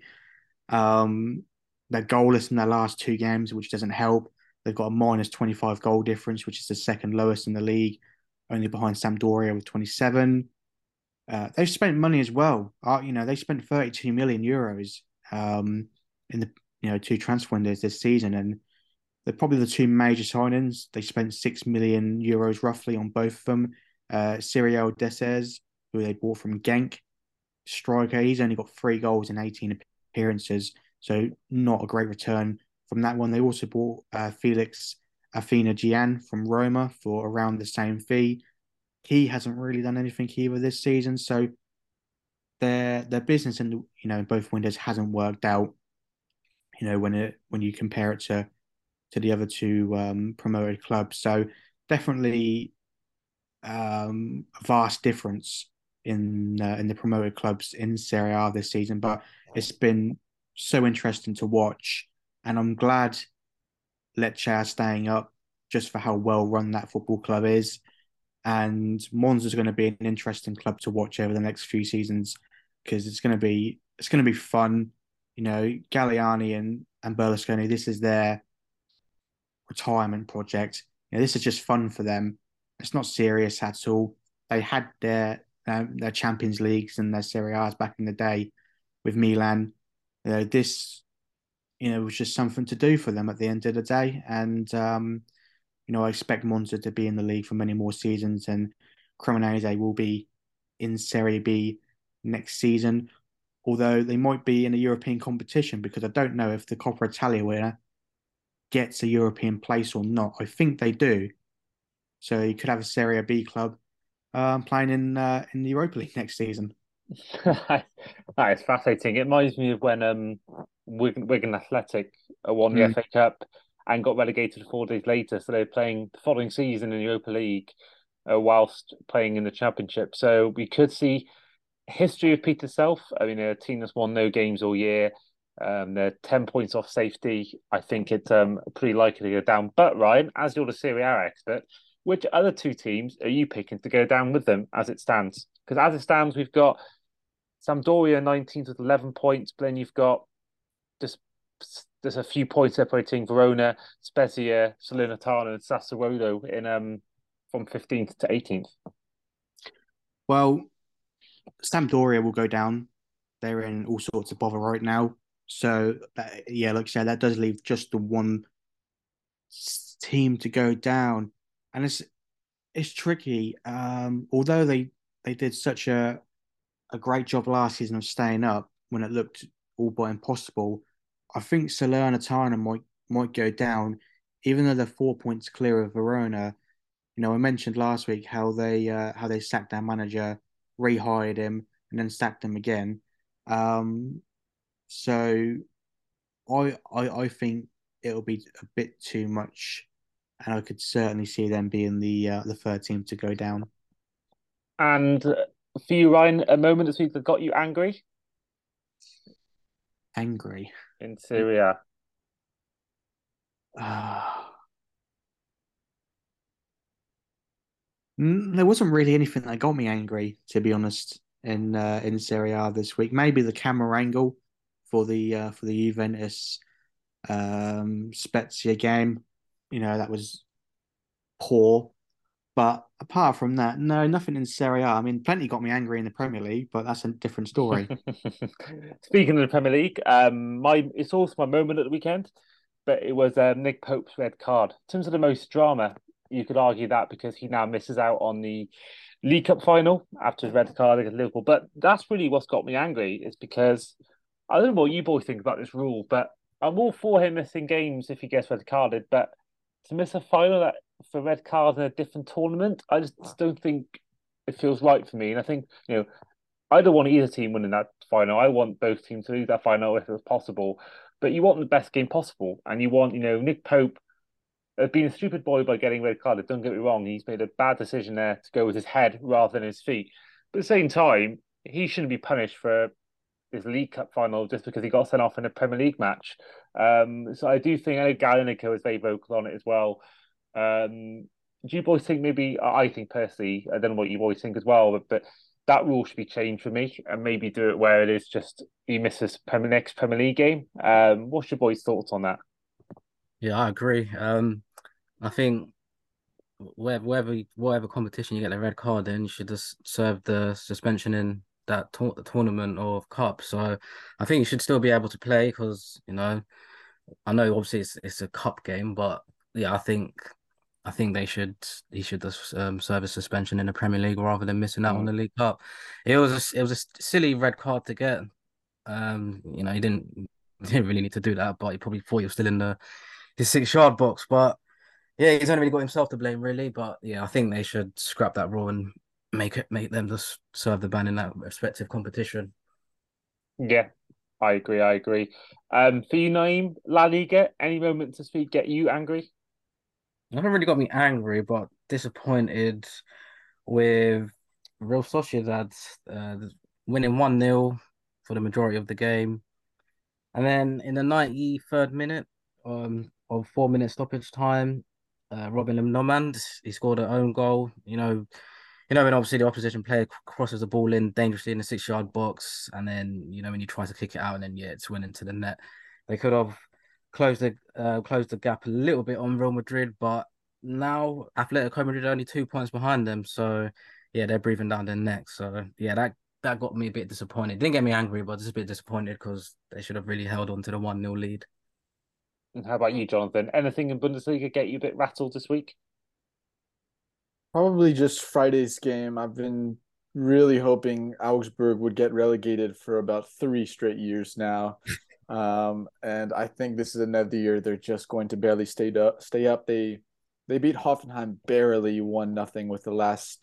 They're goalless in their last two games, which doesn't help. They've got a minus 25 goal difference, which is the second lowest in the league, only behind Sampdoria with 27. They've spent money as well. You know, they spent 32 million euros in the, you know, two transfer windows this season, and they're probably the two major signings. They spent 6 million euros roughly on both of them. Cyril Dessers, who they bought from Genk, striker. He's only got 3 goals in 18 appearances, so not a great return from that one. They also bought Felix Afina-Gyan from Roma for around the same fee. He hasn't really done anything either this season, so their business in, you know, both windows hasn't worked out. You know, when you compare it to the other two promoted clubs, so definitely a vast difference in the promoted clubs in Serie A this season. But it's been so interesting to watch. And I'm glad Lecce are staying up just for how well run that football club is. And Monza's going to be an interesting club to watch over the next few seasons, because it's going to be fun. You know, Galliani and Berlusconi, this is their retirement project. You know, this is just fun for them. It's not serious at all. They had their Champions Leagues and their Serie A's back in the day with Milan. You know, this, you know, it was just something to do for them at the end of the day. And, you know, I expect Monza to be in the league for many more seasons, and Cremonese will be in Serie B next season, although they might be in a European competition, because I don't know if the Coppa Italia winner gets a European place or not. I think they do. So you could have a Serie B club playing in the Europa League next season. That is fascinating. It reminds me of when Wigan Athletic won the FA Cup and got relegated 4 days later. So they're playing the following season in the Europa League whilst playing in the Championship. So we could see history of Peter Self. I mean, a team that's won no games all year. They're 10 points off safety. I think it's pretty likely to go down. But Ryan, as you're the Serie A expert, which other two teams are you picking to go down with them as it stands? Because as it stands, we've got Sampdoria 19th with 11 points. But then you've got just a few points separating Verona, Spezia, Salernitana, and Sassuolo in from 15th to 18th. Well, Sampdoria will go down. They're in all sorts of bother right now. So, yeah, like I said, that does leave just the one team to go down. And it's tricky. Although they did such a great job last season of staying up when it looked all but impossible, I think Salernitana might go down, even though they're 4 points clear of Verona. You know, I mentioned last week how they sacked their manager, rehired him, and then sacked him again. So I think it'll be a bit too much, and I could certainly see them being the third team to go down. And for you, Ryan, a moment this week that got you angry? Angry? In Serie A. There wasn't really anything that got me angry, to be honest, in Serie A this week. Maybe the camera angle for the Juventus Spezia game. You know, that was poor. But apart from that, no, nothing in Serie A. I mean, plenty got me angry in the Premier League, but that's a different story. Speaking of the Premier League, it's also my moment at the weekend, but it was Nick Pope's red card. In terms of the most drama, you could argue that because he now misses out on the League Cup final after his red card against Liverpool. But that's really what's got me angry, is because, I don't know what you boys think about this rule, but I'm all for him missing games if he gets red carded, but to miss a final for red cards in a different tournament, I just don't think it feels right for me. And I think, you know, I don't want either team winning that final. I want both teams to lose that final if it's possible. But you want the best game possible. And you want, you know, Nick Pope being a stupid boy by getting red carded. Don't get me wrong. He's made a bad decision there to go with his head rather than his feet. But at the same time, he shouldn't be punished for his League Cup final just because he got sent off in a Premier League match. So I do think, I know Gallinico is very vocal on it as well. Do you boys think maybe, I think personally, I don't know what you boys think as well, but that rule should be changed for me and maybe do it where it is just he misses next Premier League game. What's your boys' thoughts on that? Yeah, I agree. I think whatever competition you get the red card in, you should just serve the suspension in that the tournament or cup. So I think you should still be able to play because, you know, I know obviously it's a cup game, but yeah, I think he should just serve a suspension in the Premier League rather than missing out on the League Cup. It was a silly red card to get. You know, he didn't really need to do that, but he probably thought he was still in his 6-yard box. But yeah, he's only really got himself to blame, really. But yeah, I think they should scrap that rule and make them just serve the ban in that respective competition. Yeah, I agree. For you, Naeem, La Liga, any moment to speak get you angry? It hasn't really got me angry, but disappointed with Real Sociedad winning 1-0 for the majority of the game. And then in the 93rd minute of 4-minute stoppage time, Robin Lomond, he scored an own goal. You know, when obviously the opposition player crosses the ball in dangerously in the 6-yard box, and then, you know, when you try to kick it out and then, yeah, it's went into the net. They could have closed the gap a little bit on Real Madrid, but now Atletico Madrid are only 2 points behind them. So, yeah, they're breathing down their neck. So, yeah, that got me a bit disappointed. Didn't get me angry, but just a bit disappointed because they should have really held on to the 1-0 lead. And how about you, Jonathan? Anything in Bundesliga get you a bit rattled this week? Probably just Friday's game. I've been really hoping Augsburg would get relegated for about 3 straight years now. And I think this is another year they're just going to barely stay up. They beat Hoffenheim barely 1-0 with the last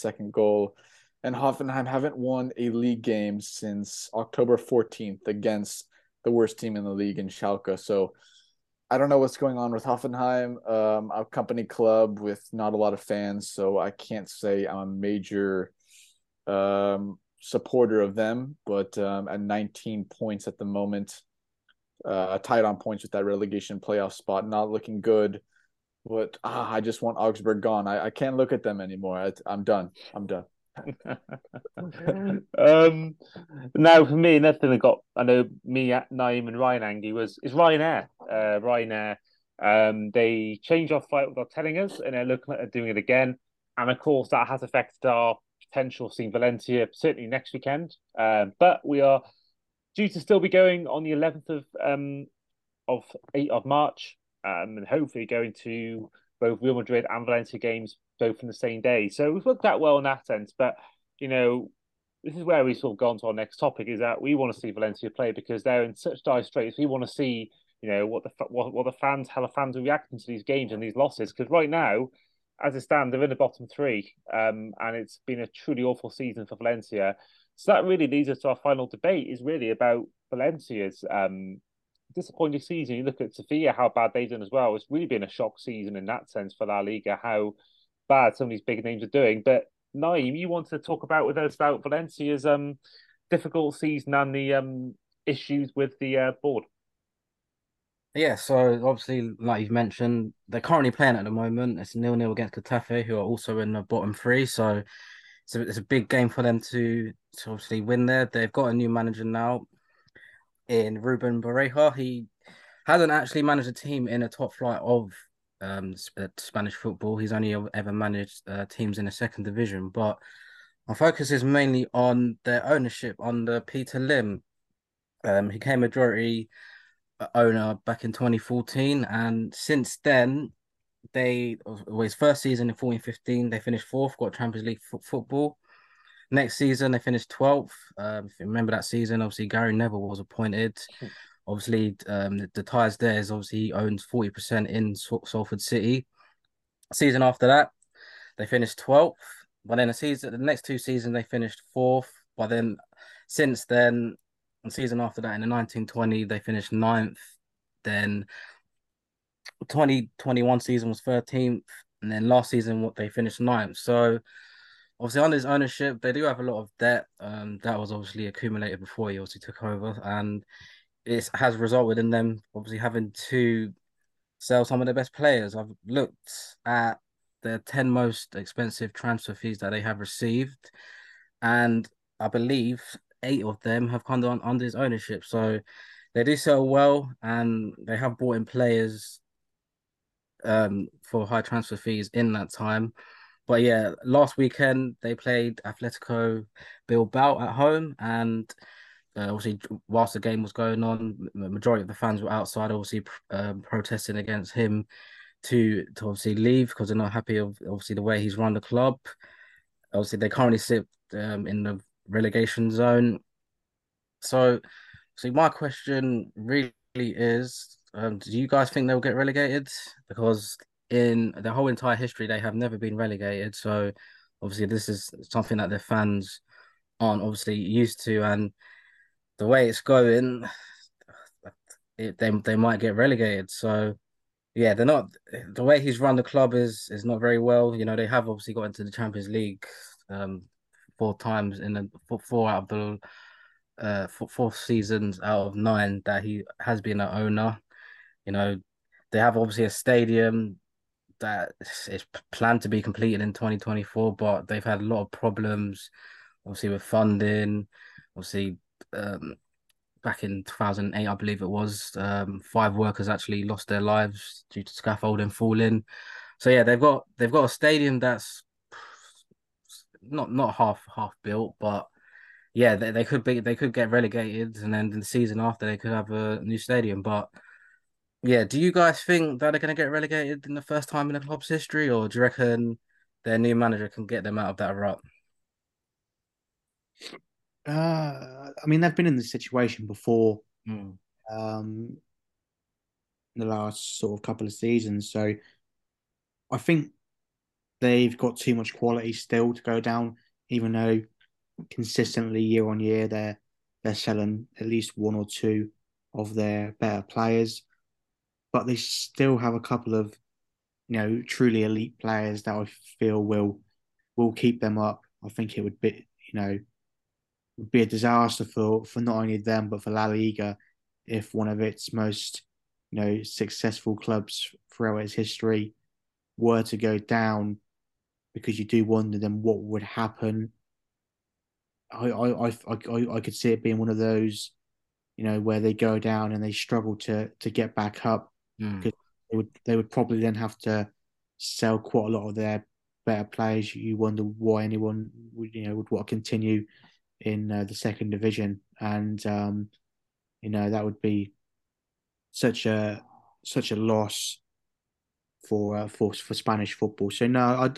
second goal. And Hoffenheim haven't won a league game since October 14th against the worst team in the league in Schalke. So I don't know what's going on with Hoffenheim, a company club with not a lot of fans, so I can't say I'm a major supporter of them, but at 19 points at the moment, tied on points with that relegation playoff spot, not looking good, but I just want Augsburg gone. I can't look at them anymore. I'm done. Now for me, another thing that got Naeem and Ryan angry is Ryanair. Ryanair, they changed our flight without telling us, and they're looking at doing it again. And of course, that has affected our potential seeing Valencia certainly next weekend. But we are due to still be going on the 11th of March, and hopefully going to both Real Madrid and Valencia games, both on the same day. So we've worked out well in that sense. But, you know, this is where we've sort of gone to our next topic, is that we want to see Valencia play because they're in such dire straits. We want to see, you know, what the fans, how the fans are reacting to these games and these losses. Because right now, as it stands, they're in the bottom three, and it's been a truly awful season for Valencia. So that really leads us to our final debate, is really about Valencia's disappointing season. You look at Sevilla, how bad they've done as well. It's really been a shock season in that sense for La Liga, how bad some of these big names are doing. But Naeem, you wanted to talk about with us about Valencia's difficult season and the issues with the board. Yeah, so obviously, like you've mentioned, they're currently playing at the moment. It's 0-0 against Getafe, who are also in the bottom three. So it's a big game for them to obviously win there. They've got a new manager now in Ruben Borja. He hasn't actually managed a team in the top flight of Spanish football. He's only ever managed teams in the second division. But my focus is mainly on their ownership under Peter Lim. He came majority owner back in 2014, and since then, his first season in 14-15, they finished fourth, got Champions League football. Next season, they finished 12th. If you remember that season, obviously Gary Neville was appointed. Obviously, the ties there is obviously he owns 40% in Salford City. Season after that, they finished 12th. But then the next two seasons, they finished fourth. But then, since then, the season after that, in the 1920, they finished 9th. Then 2021 season was 13th, and then last season they finished 9th. So obviously under his ownership, they do have a lot of debt that was obviously accumulated before he obviously took over, and it has resulted in them obviously having to sell some of their best players. I've looked at the 10 most expensive transfer fees that they have received, and I believe 8 of them have come down under his ownership. So they do sell well, and they have bought in players for high transfer fees in that time. But yeah, last weekend they played Atletico Bilbao at home, and obviously whilst the game was going on, the majority of the fans were outside, obviously protesting against him to obviously leave, because they're not happy of obviously the way he's run the club. Obviously they currently sit in the relegation zone. So my question really is, do you guys think they'll get relegated? Because in the whole entire history, they have never been relegated. So obviously this is something that their fans aren't obviously used to. And the way it's going, they might get relegated. So yeah, they're not. The way he's run the club is not very well. You know, they have obviously got into the Champions League 4 times in the 4 out of the 4 seasons out of 9 that he has been an owner. You know, they have obviously a stadium that is planned to be completed in 2024, but they've had a lot of problems, obviously, with funding. Obviously, back in 2008, I believe it was, 5 workers actually lost their lives due to scaffolding falling. So yeah, they've got a stadium that's not half built, but yeah, they could get relegated, and then the season after they could have a new stadium, but. Yeah, do you guys think that they're going to get relegated in the first time in the club's history, or do you reckon their new manager can get them out of that rut? I mean, they've been in this situation before in the last sort of couple of seasons, so I think they've got too much quality still to go down, even though consistently year on year they're selling at least 1 or 2 of their better players. But they still have a couple of, you know, truly elite players that I feel will keep them up. I think it would be, you know, would be a disaster for not only them but for La Liga if one of its most, you know, successful clubs throughout its history were to go down, because you do wonder then what would happen. I could see it being one of those, you know, where they go down and they struggle to get back up. Because they would probably then have to sell quite a lot of their better players. You wonder why anyone would want to continue in the second division, and that would be such a loss for Spanish football. So no,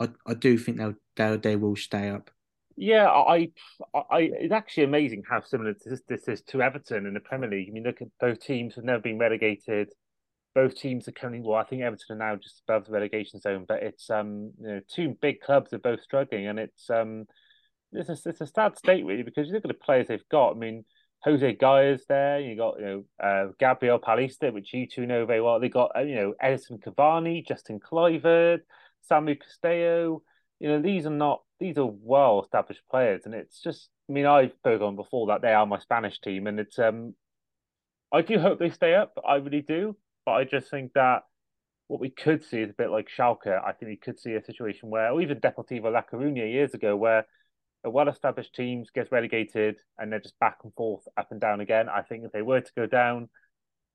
I do think they will stay up. Yeah, it's actually amazing how similar this is to Everton in the Premier League. I mean, look at both teams have never been relegated. both teams are currently, well, I think Everton are now just above the relegation zone, but it's two big clubs are both struggling, and it's a sad state really, because you look at the players they've got. I mean, Jose Galla's there. You got Gabriel Palista, which you two know very well. They got Edison Cavani, Justin Kluivert, Samu Castello. These are well established players, and it's just, I mean, I've spoken on before that they are my Spanish team, and it's I do hope they stay up. I really do, but I just think that what we could see is a bit like Schalke. I think we could see a situation where, or even Deportivo La Coruña years ago, where a well-established team gets relegated and they're just back and forth, up and down again. I think if they were to go down,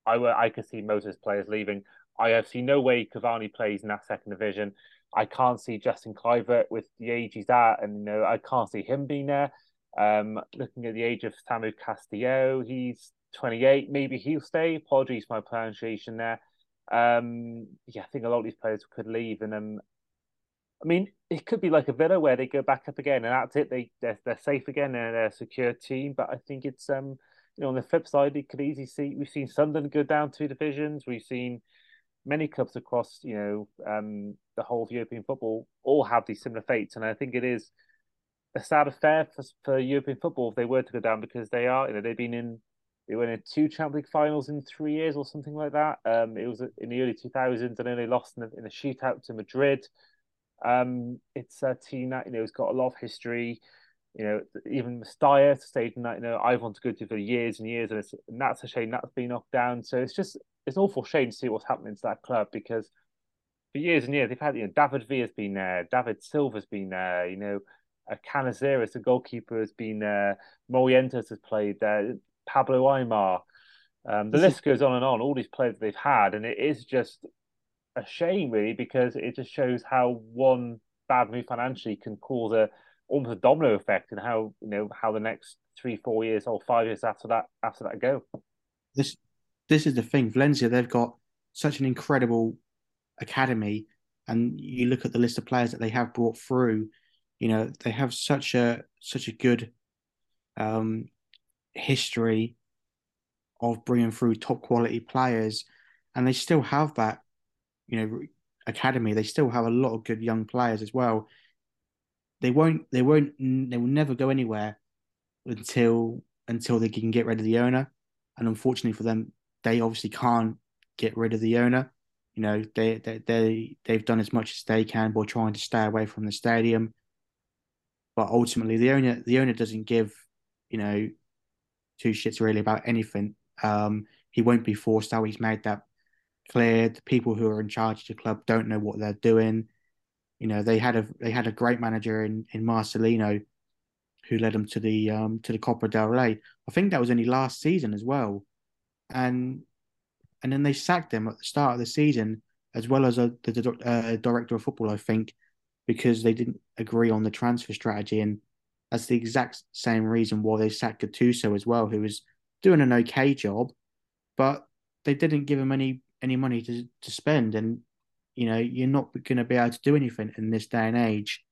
I could see most of his players leaving. I see no way Cavani plays in that second division. I can't see Justin Kluivert with the age he's at, and I can't see him being there. Looking at the age of Samu Castello, he's 28. Maybe he'll stay. Apologies for my pronunciation there. I think a lot of these players could leave, and it could be like a Villa where they go back up again, and that's it. They're safe again, and they're a secure team. But I think it's on the flip side, you could easily see, we've seen Sunderland go down 2 divisions. We've seen many clubs across the whole of European football all have these similar fates, and I think it is a sad affair for European football if they were to go down, because they are they went in 2 Champions League finals in 3 years or something like that. It was in the early 2000s. I know they lost in a shootout to Madrid. It's a team that has got a lot of history. Even Mestalla stayed in that. I've wanted to go to for years and years, and that's a shame that's been knocked down. So it's an awful shame to see what's happening to that club, because for years and years they've had David Villa's been there, David Silva's been there. Canizares, the goalkeeper, has been there. Morientes has played there. Pablo Aimar. The list goes on and on, all these players they've had, and it is just a shame really, because it just shows how one bad move financially can cause almost a domino effect, and how how the next 3-4 years or 5 years after that go. This is the thing. Valencia, they've got such an incredible academy, and you look at the list of players that they have brought through, they have such a good history of bringing through top quality players, and they still have that academy. They still have a lot of good young players as well. They will never go anywhere until they can get rid of the owner, and unfortunately for them, they obviously can't get rid of the owner. They've done as much as they can by trying to stay away from the stadium, but ultimately the owner doesn't give two shits really about anything. He won't be forced out. He's made that clear. The people who are in charge of the club don't know what they're doing. They had a great manager in Marcelino, who led them to the Copa del Rey. I think that was only last season as well, and then they sacked him at the start of the season, as well as the director of football, I think, because they didn't agree on the transfer strategy. And that's the exact same reason why they sacked Gattuso as well, who was doing an okay job, but they didn't give him any money to spend. And, you're not going to be able to do anything in this day and age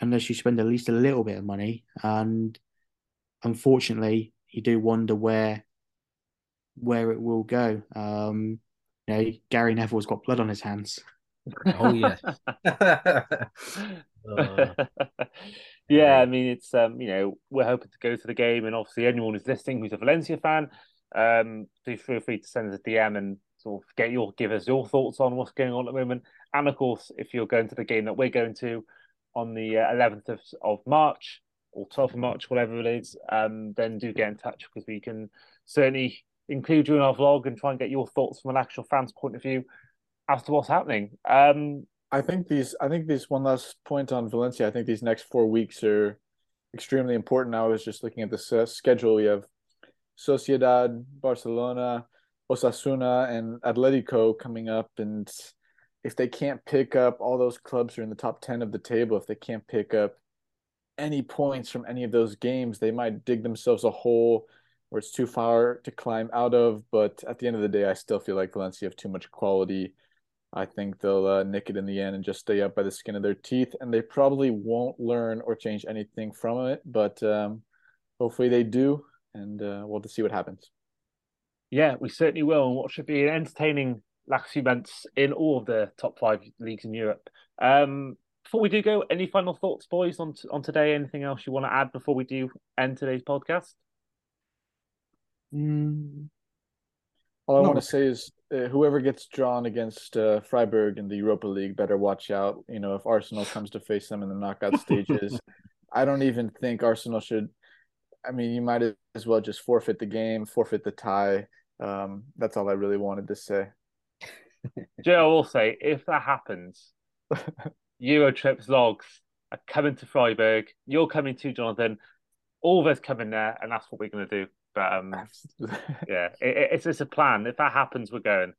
unless you spend at least a little bit of money. And unfortunately, you do wonder where it will go. Gary Neville's got blood on his hands. Oh, yes. Yeah, it's we're hoping to go to the game, and obviously anyone who's listening who's a Valencia fan, please feel free to send us a DM and sort of give us your thoughts on what's going on at the moment. And of course, if you're going to the game that we're going to on the 11th of March or 12th of March, whatever it is, then do get in touch, because we can certainly include you in our vlog and try and get your thoughts from an actual fan's point of view as to what's happening. I think one last point on Valencia. I think these next 4 weeks are extremely important. I was just looking at the schedule. We have Sociedad, Barcelona, Osasuna, and Atletico coming up. And if they can't pick up, all those clubs are in the top 10 of the table. If they can't pick up any points from any of those games, they might dig themselves a hole where it's too far to climb out of. But at the end of the day, I still feel like Valencia have too much quality. I think they'll nick it in the end and just stay up by the skin of their teeth. And they probably won't learn or change anything from it. But hopefully they do. And we'll have to see what happens. Yeah, we certainly will. And what should be an entertaining last few months in all of the top five leagues in Europe. Before we do go, any final thoughts, boys, on today? Anything else you want to add before we do end today's podcast? All I want to say is whoever gets drawn against Freiburg in the Europa League better watch out. You know, if Arsenal comes to face them in the knockout stages, I don't even think Arsenal should. I mean, you might as well just forfeit the game, forfeit the tie. That's all I really wanted to say. Joe, I will say, if that happens, Eurotrip's logs are coming to Freiburg. You're coming too, Jonathan. All of us coming there, and that's what we're going to do. But yeah, it's a plan. If that happens, we're going.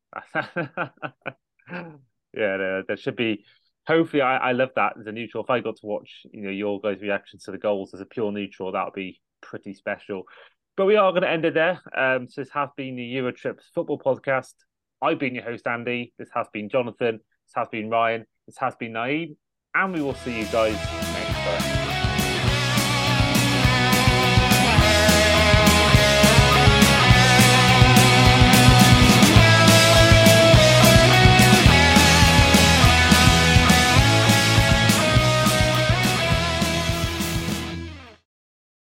There should be. Hopefully, I love that as a neutral. If I got to watch, you know, your guys' reactions to the goals as a pure neutral, that would be pretty special. But we are going to end it there. So this has been the Eurotrips Football Podcast. I've been your host, Andy. This has been Jonathan. This has been Ryan. This has been Naeem. And we will see you guys next time.